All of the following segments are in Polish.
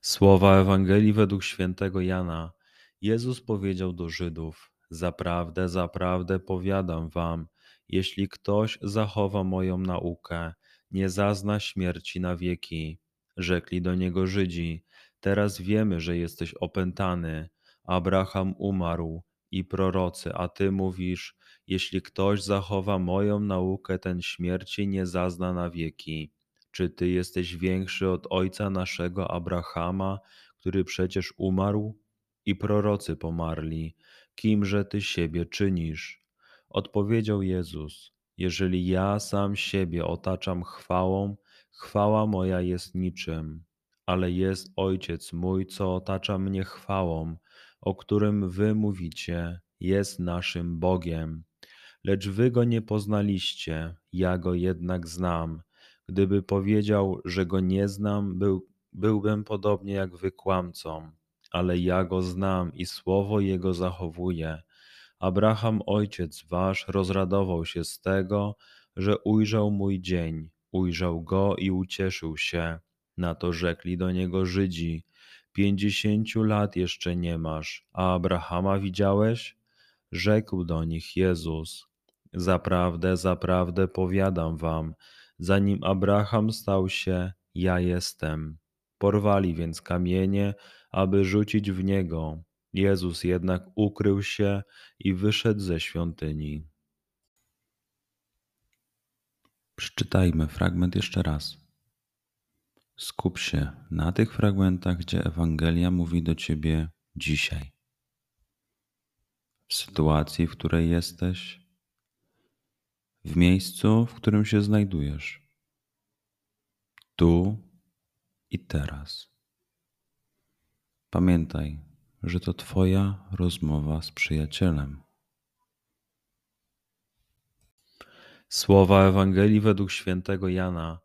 Słowa Ewangelii według świętego Jana. Jezus powiedział do Żydów: Zaprawdę, zaprawdę powiadam wam, jeśli ktoś zachowa moją naukę, nie zazna śmierci na wieki. Rzekli do niego Żydzi: Teraz wiemy, że jesteś opętany. Abraham umarł i prorocy, a ty mówisz: Jeśli ktoś zachowa moją naukę, ten śmierci nie zazna na wieki. Czy ty jesteś większy od ojca naszego Abrahama, który przecież umarł? I prorocy pomarli. Kimże ty siebie czynisz? Odpowiedział Jezus: Jeżeli ja sam siebie otaczam chwałą, chwała moja jest niczym, ale jest Ojciec mój, co otacza mnie chwałą, o którym wy mówicie, jest naszym Bogiem. Lecz wy go nie poznaliście, ja go jednak znam. Gdyby powiedział, że go nie znam, byłbym podobnie jak wy kłamcą, ale ja go znam i słowo jego zachowuję. Abraham, ojciec wasz, rozradował się z tego, że ujrzał mój dzień, ujrzał go i ucieszył się. Na to rzekli do niego Żydzi: 50 lat jeszcze nie masz, a Abrahama widziałeś? Rzekł do nich Jezus: Zaprawdę, zaprawdę powiadam wam, zanim Abraham stał się, ja jestem. Porwali więc kamienie, aby rzucić w niego. Jezus jednak ukrył się i wyszedł ze świątyni. Przeczytajmy fragment jeszcze raz. Skup się na tych fragmentach, gdzie Ewangelia mówi do ciebie dzisiaj. W sytuacji, w której jesteś, w miejscu, w którym się znajdujesz, tu i teraz. Pamiętaj, że to Twoja rozmowa z przyjacielem. Słowa Ewangelii według świętego Jana.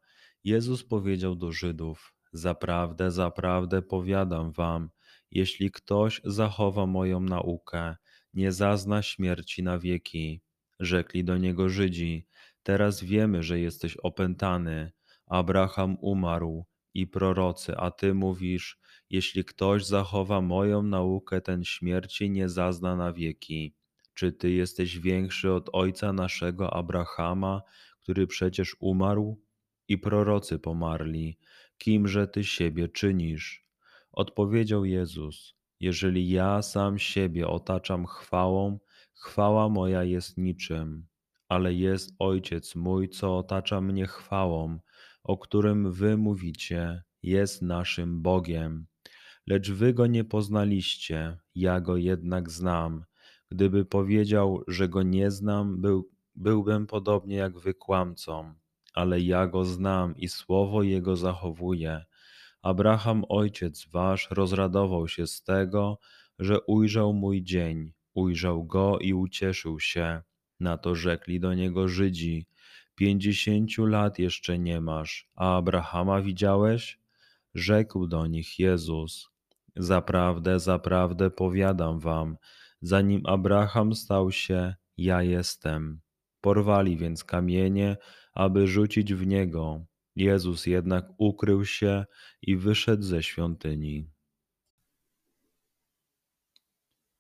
Jezus powiedział do Żydów: Zaprawdę, zaprawdę powiadam wam, jeśli ktoś zachowa moją naukę, nie zazna śmierci na wieki. Rzekli do niego Żydzi: Teraz wiemy, że jesteś opętany. Abraham umarł i prorocy, a ty mówisz: Jeśli ktoś zachowa moją naukę, ten śmierci nie zazna na wieki. Czy ty jesteś większy od ojca naszego Abrahama, który przecież umarł? I prorocy pomarli. Kimże ty siebie czynisz? Odpowiedział Jezus: Jeżeli ja sam siebie otaczam chwałą, chwała moja jest niczym, ale jest Ojciec mój, co otacza mnie chwałą, o którym wy mówicie, jest naszym Bogiem. Lecz wy go nie poznaliście, ja go jednak znam. Gdyby powiedział, że go nie znam, byłbym podobnie jak wy kłamcą, ale ja go znam i słowo jego zachowuję. Abraham, ojciec wasz, rozradował się z tego, że ujrzał mój dzień, ujrzał go i ucieszył się. Na to rzekli do niego Żydzi: 50 lat jeszcze nie masz, a Abrahama widziałeś? Rzekł do nich Jezus: Zaprawdę, zaprawdę powiadam wam, zanim Abraham stał się, ja jestem. Porwali więc kamienie, aby rzucić w niego. Jezus jednak ukrył się i wyszedł ze świątyni.